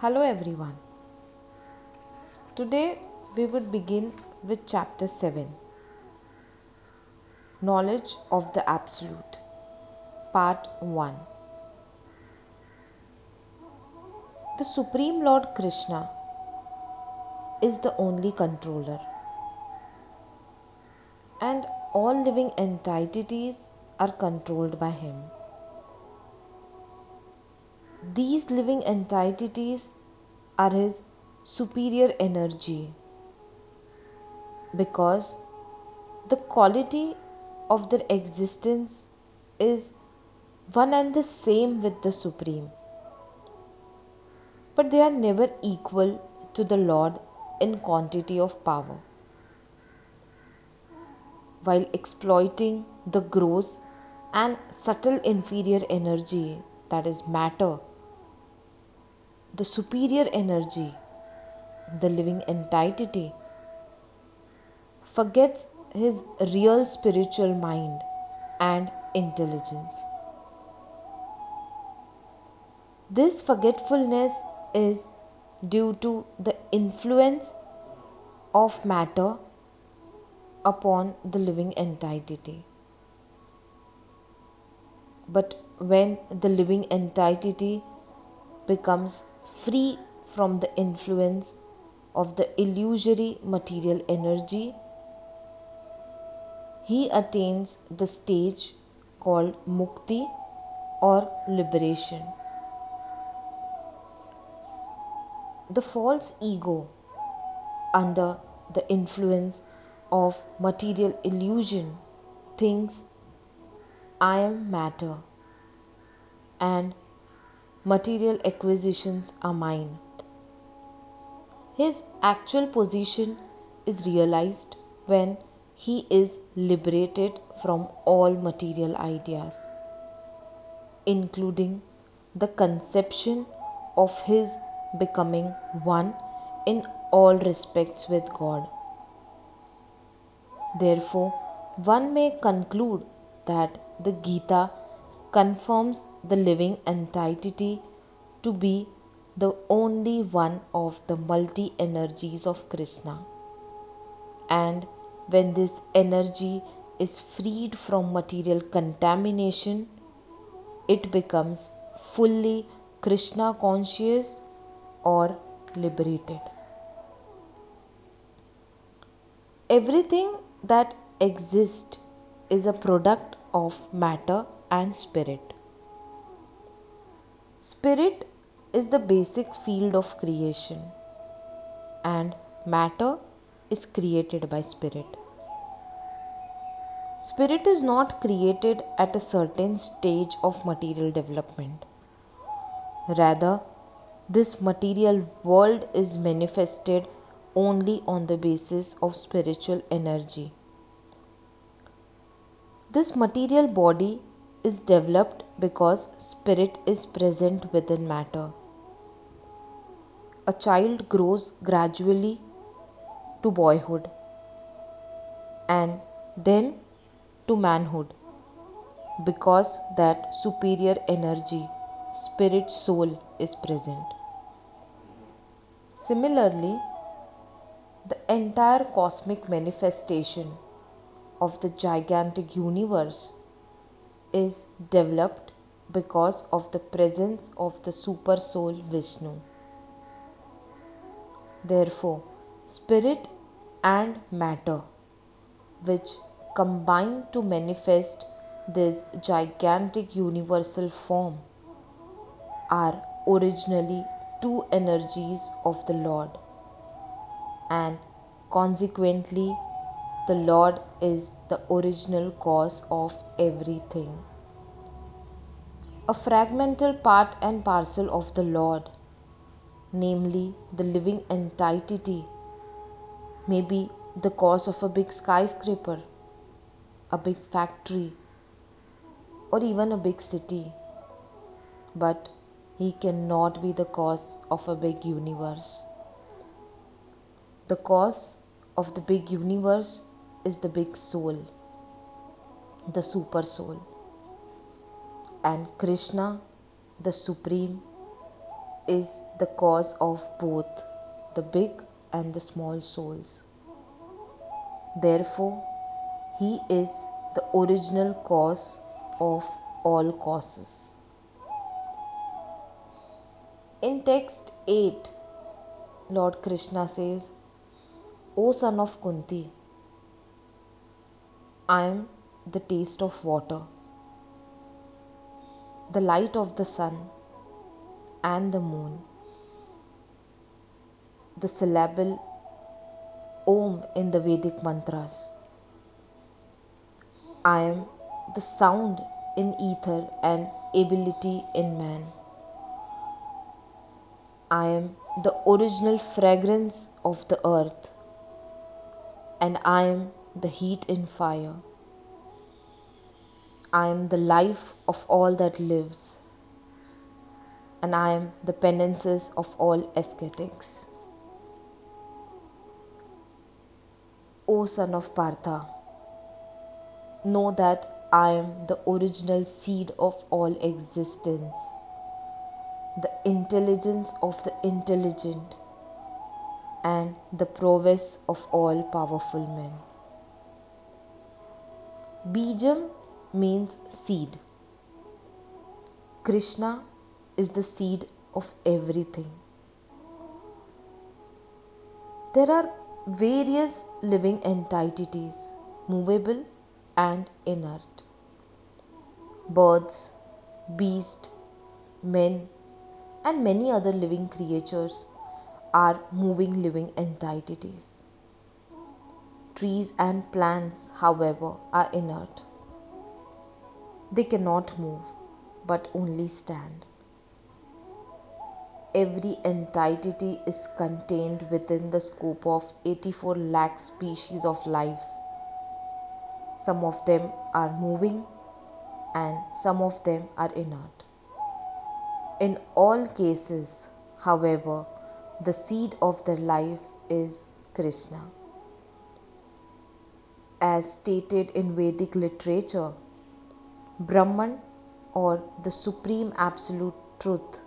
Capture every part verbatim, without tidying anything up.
Hello everyone. Today we would begin with chapter seven, Knowledge of the Absolute, part one. The Supreme Lord Krishna is the only controller, and all living entities are controlled by him. These living entities are his superior energy, because the quality of their existence is one and the same with the Supreme. But they are never equal to the Lord in quantity of power. While exploiting the gross and subtle inferior energy, that is matter, the superior energy, the living entity, forgets his real spiritual mind and intelligence. This forgetfulness is due to the influence of matter upon the living entity. But when the living entity becomes free from the influence of the illusory material energy, he attains the stage called mukti or liberation. The false ego, under the influence of material illusion, thinks, I am matter, and material acquisitions are mine. His actual position is realized when he is liberated from all material ideas, including the conception of his becoming one in all respects with God. Therefore, one may conclude that the Gita confirms the living entity to be the only one of the multi-energies of Krishna. And when this energy is freed from material contamination, it becomes fully Krishna conscious or liberated. Everything that exists is a product of matter and spirit. Spirit is the basic field of creation, and matter is created by spirit. Spirit is not created at a certain stage of material development. Rather, this material world is manifested only on the basis of spiritual energy. This material body is developed because spirit is present within matter. A child grows gradually to boyhood and then to manhood, because that superior energy, spirit soul, is present. Similarly, the entire cosmic manifestation of the gigantic universe is developed because of the presence of the super soul Vishnu. Therefore, spirit and matter, which combine to manifest this gigantic universal form, are originally two energies of the Lord, and consequently the Lord is the original cause of everything. A fragmental part and parcel of the Lord, namely the living entity, may be the cause of a big skyscraper, a big factory, or even a big city, but he cannot be the cause of a big universe. The cause of the big universe is the big soul, the super soul, and Krishna, the Supreme, is the cause of both the big and the small souls. Therefore, he is the original cause of all causes. In text eight, Lord Krishna says, "O son of Kunti, I am the taste of water, the light of the sun and the moon, the syllable Om in the Vedic mantras. I am the sound in ether and ability in man. I am the original fragrance of the earth, and I am the heat in fire. I am the life of all that lives, and I am the penances of all ascetics. O son of Partha, know that I am the original seed of all existence, the intelligence of the intelligent, and the prowess of all powerful men." Bijam means seed. Krishna is the seed of everything. There are various living entities, movable and inert: birds, beasts, men, and many other living creatures are moving living entities. Trees and plants, however, are inert. They cannot move, but only stand. Every entity is contained within the scope of eighty-four lakh species of life. Some of them are moving and some of them are inert. In all cases, however, the seed of their life is Krishna. As stated in Vedic literature, Brahman, or the Supreme Absolute Truth,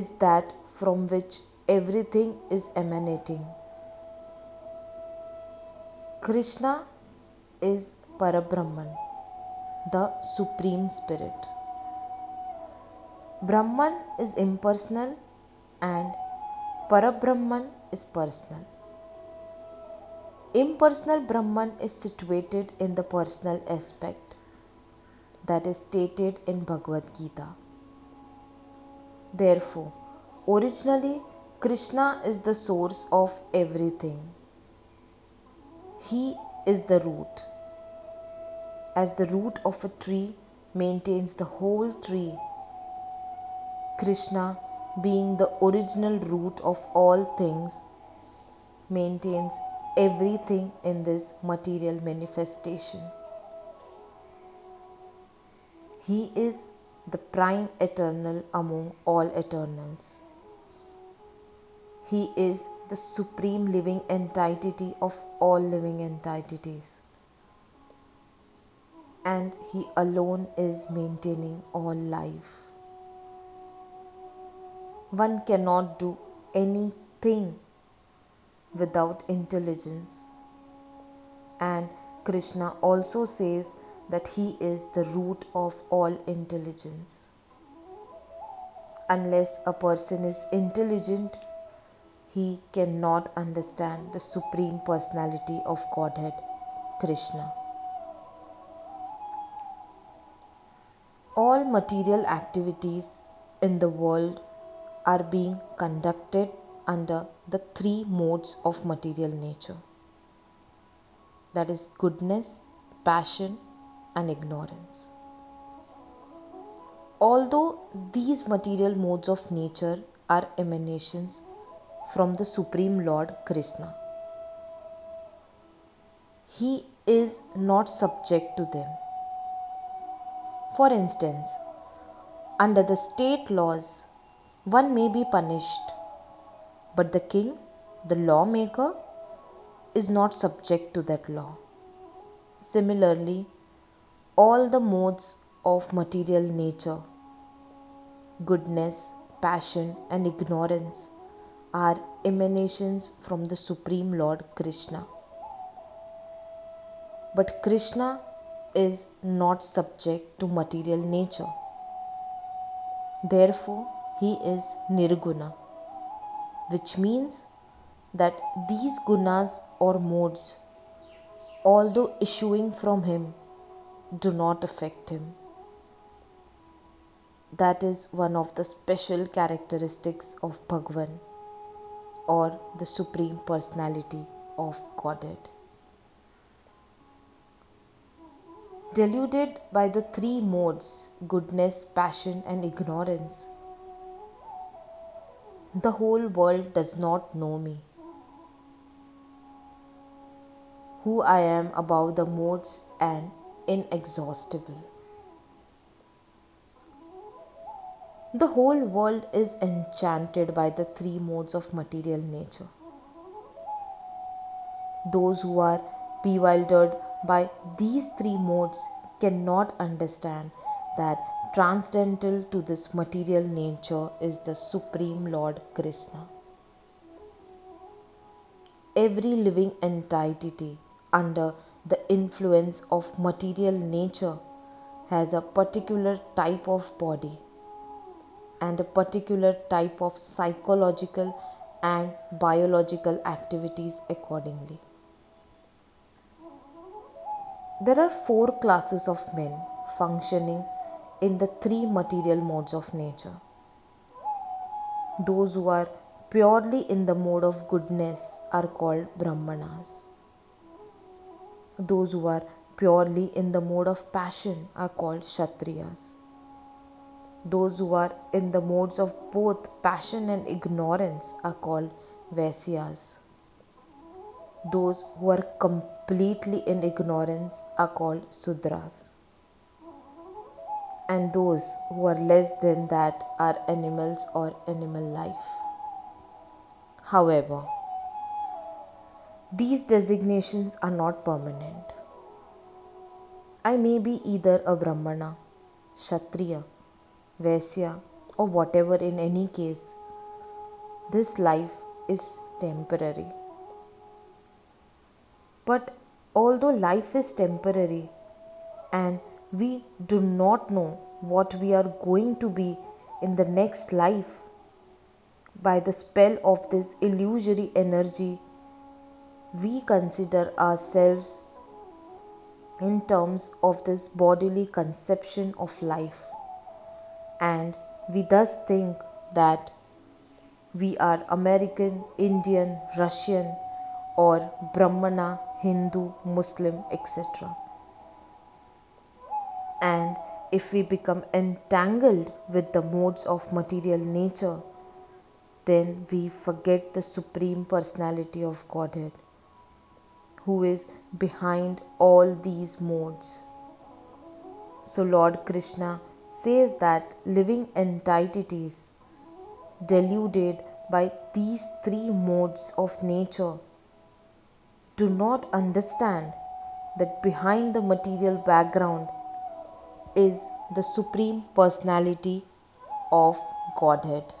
is that from which everything is emanating. Krishna is Parabrahman, the Supreme Spirit. Brahman is impersonal and Parabrahman is personal. Impersonal Brahman is situated in the personal aspect, that is stated in Bhagavad Gita. Therefore, originally Krishna is the source of everything. He is the root. As the root of a tree maintains the whole tree, Krishna, being the original root of all things, maintains everything in this material manifestation. He is the prime eternal among all eternals. He is the supreme living entity of all living entities, and he alone is maintaining all life. One cannot do anything without intelligence, and Krishna also says that he is the root of all intelligence. Unless a person is intelligent, he cannot understand the Supreme Personality of Godhead, Krishna. All material activities in the world are being conducted under the three modes of material nature, that is goodness, passion, and ignorance. Although these material modes of nature are emanations from the Supreme Lord Krishna, he is not subject to them. For instance, under the state laws, one may be punished, but the king, the lawmaker, is not subject to that law. Similarly, all the modes of material nature, goodness, passion, and ignorance are emanations from the Supreme Lord Krishna. But Krishna is not subject to material nature. Therefore, he is Nirguna, which means that these gunas or modes, although issuing from him, do not affect him. That is one of the special characteristics of Bhagavan, or the Supreme Personality of Godhead. Deluded by the three modes, goodness, passion, and ignorance, the whole world does not know me, who I am above the modes and inexhaustible. The whole world is enchanted by the three modes of material nature. Those who are bewildered by these three modes cannot understand that transcendental to this material nature is the Supreme Lord Krishna. Every living entity under the influence of material nature has a particular type of body and a particular type of psychological and biological activities accordingly. There are four classes of men functioning in the three material modes of nature. Those who are purely in the mode of goodness are called Brahmanas. Those who are purely in the mode of passion are called Kshatriyas. Those who are in the modes of both passion and ignorance are called Vaisyas. Those who are completely in ignorance are called Sudras. And those who are less than that are animals or animal life. However, these designations are not permanent. I may be either a Brahmana, Kshatriya, Vaisya, or whatever. In any case, this life is temporary. But although life is temporary and we do not know what we are going to be in the next life, by the spell of this illusory energy, we consider ourselves in terms of this bodily conception of life. And we thus think that we are American, Indian, Russian, or Brahmana, Hindu, Muslim, et cetera. And if we become entangled with the modes of material nature, then we forget the Supreme Personality of Godhead, who is behind all these modes. So Lord Krishna says that living entities deluded by these three modes of nature do not understand that behind the material background is the Supreme Personality of Godhead.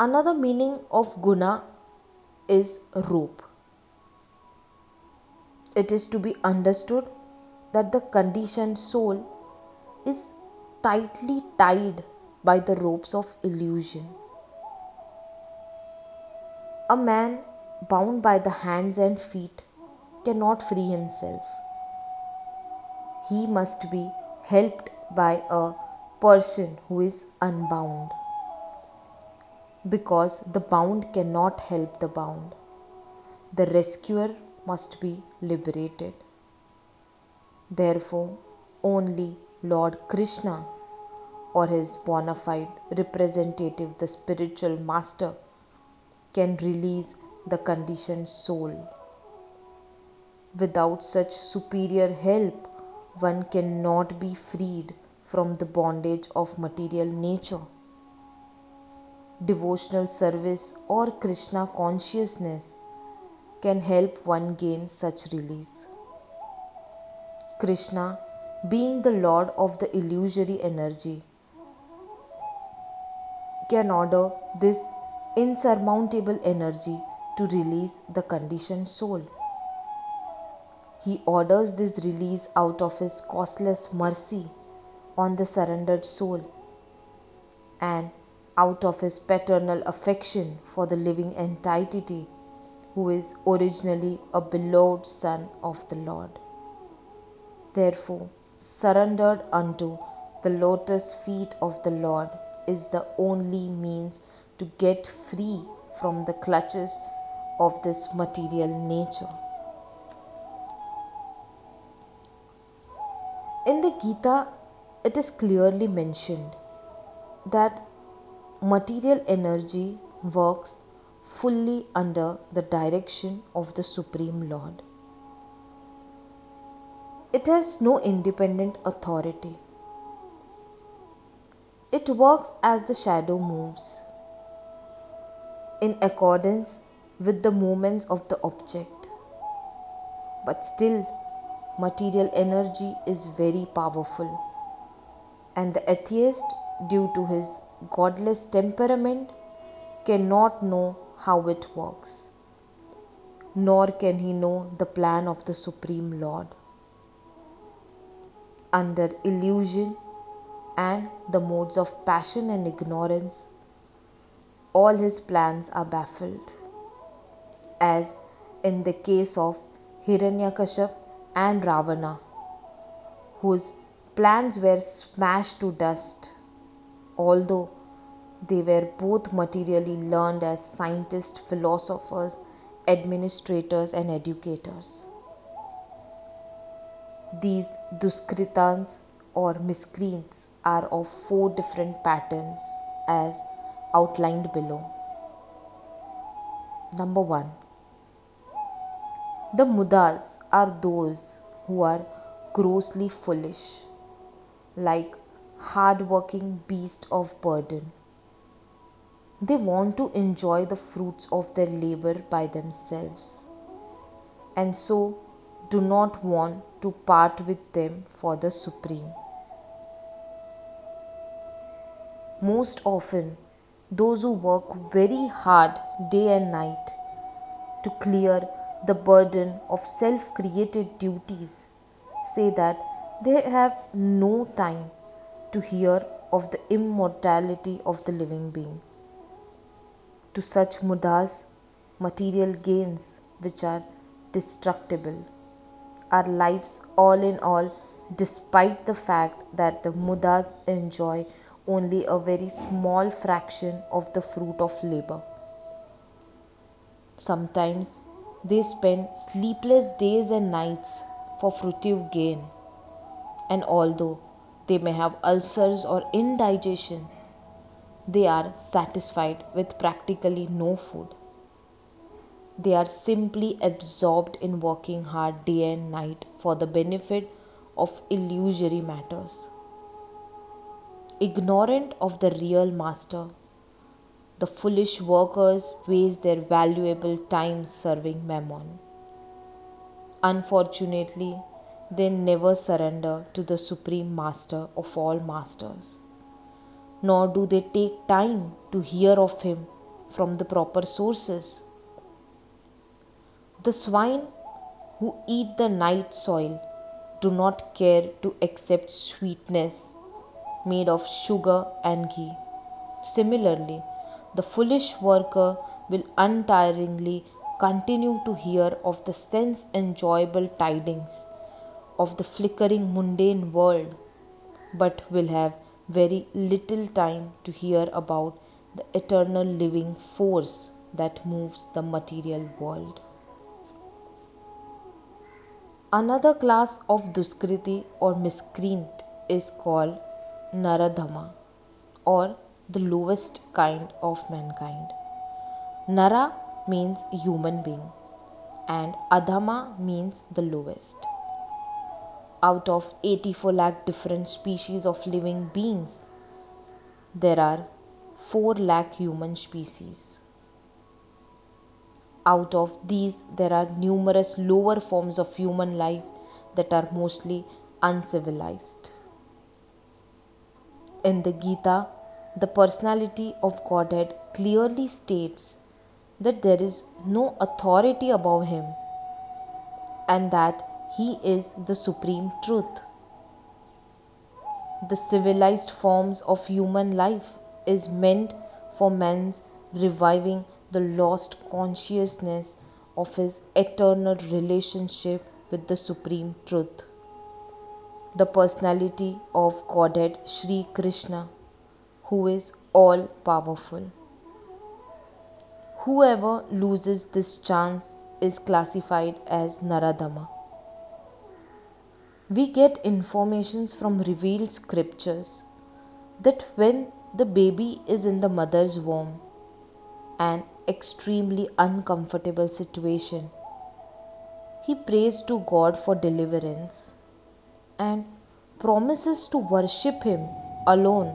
Another meaning of guna is roop. It is to be understood that the conditioned soul is tightly tied by the ropes of illusion. A man bound by the hands and feet cannot free himself. He must be helped by a person who is unbound, because the bound cannot help the bound. The rescuer must be liberated. Therefore, only Lord Krishna or his bona fide representative, the spiritual master, can release the conditioned soul. Without such superior help, one cannot be freed from the bondage of material nature. Devotional service or Krishna consciousness can help one gain such release. Krishna being the lord of the illusory energy, can order this insurmountable energy to release the conditioned soul. He orders this release out of his costless mercy on the surrendered soul and out of his paternal affection for the living entity who is originally a beloved son of the Lord. Therefore, surrendered unto the lotus feet of the Lord is the only means to get free from the clutches of this material nature. In the Gita, it is clearly mentioned that material energy works fully under the direction of the Supreme Lord. It has no independent authority. It works as the shadow moves, in accordance with the movements of the object. But still, material energy is very powerful, and the atheist, due to his godless temperament, cannot know how it works, nor can he know the plan of the Supreme Lord. Under illusion and the modes of passion and ignorance, all his plans are baffled, as in the case of Hiranyakashipu and Ravana, whose plans were smashed to dust, although they were both materially learned as scientists, philosophers, administrators, and educators. These duskritans or miscreants are of four different patterns as outlined below. Number one. The mudas are those who are grossly foolish, like hard-working beasts of burden. They want to enjoy the fruits of their labor by themselves, and so do not want to part with them for the Supreme. Most often, those who work very hard day and night to clear the burden of self-created duties say that they have no time to hear of the immortality of the living being. To such mudas, material gains, which are destructible, are lives all in all, despite the fact that the mudas enjoy only a very small fraction of the fruit of labor. Sometimes they spend sleepless days and nights for fruitive gain, and although they may have ulcers or indigestion, they are satisfied with practically no food. They are simply absorbed in working hard day and night for the benefit of illusory matters. Ignorant of the real master, the foolish workers waste their valuable time serving Mammon. Unfortunately, they never surrender to the Supreme Master of all masters, nor do they take time to hear of him from the proper sources. The swine who eat the night soil do not care to accept sweetness made of sugar and ghee. Similarly, the foolish worker will untiringly continue to hear of the sense-enjoyable tidings of the flickering mundane world, but will have very little time to hear about the eternal living force that moves the material world. Another class of duskriti or miscreant is called Naradhama, or the lowest kind of mankind. Nara means human being and Adhama means the lowest. Out of eighty-four lakh different species of living beings, there are four lakh human species. Out of these, there are numerous lower forms of human life that are mostly uncivilized. In the Gita, the personality of Godhead clearly states that there is no authority above Him and that He is the supreme truth. The civilized forms of human life is meant for man's reviving the lost consciousness of his eternal relationship with the Supreme Truth. The personality of Godhead Shri Krishna, who is all powerful. Whoever loses this chance is classified as Naradama. We get informations from revealed scriptures that when the baby is in the mother's womb, an extremely uncomfortable situation, he prays to God for deliverance and promises to worship Him alone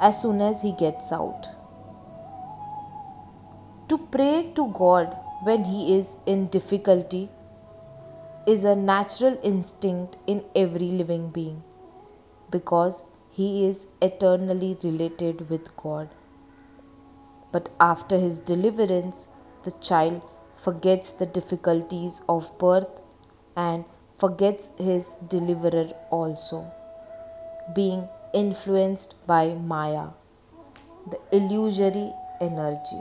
as soon as he gets out. To pray to God when he is in difficulty is a natural instinct in every living being because he is eternally related with God. But after his deliverance, the child forgets the difficulties of birth and forgets his deliverer also, being influenced by Maya, the illusory energy.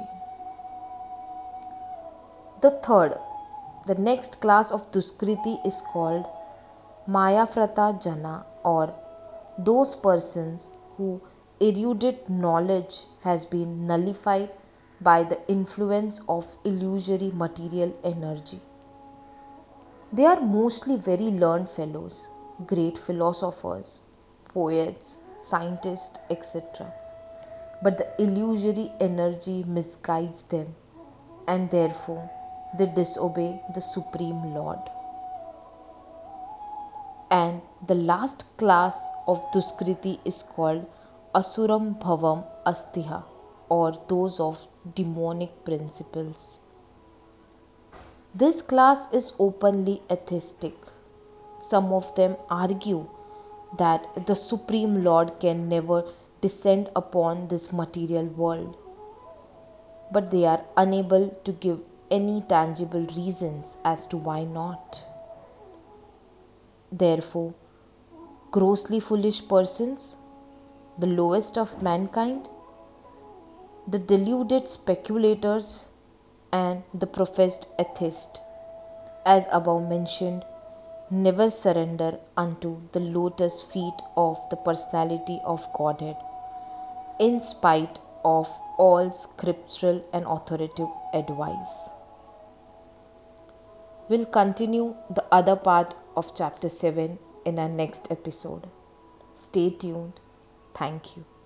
The third, the next class of Duskriti is called Mayavrata Jana, or those persons who erudite knowledge has been nullified by the influence of illusory material energy. They are mostly very learned fellows, great philosophers, poets, scientists, et cetera. But the illusory energy misguides them, and therefore they disobey the Supreme Lord. And the last class of Duskriti is called Asuram Bhavam Astiha, or those of demonic principles. This class is openly atheistic. Some of them argue that the Supreme Lord can never descend upon this material world, but they are unable to give any tangible reasons as to why not. Therefore, grossly foolish persons, the lowest of mankind, the deluded speculators, and the professed atheist, as above mentioned, never surrender unto the lotus feet of the personality of Godhead, in spite of all scriptural and authoritative advice. We'll continue the other part of chapter seven in our next episode. Stay tuned. Thank you.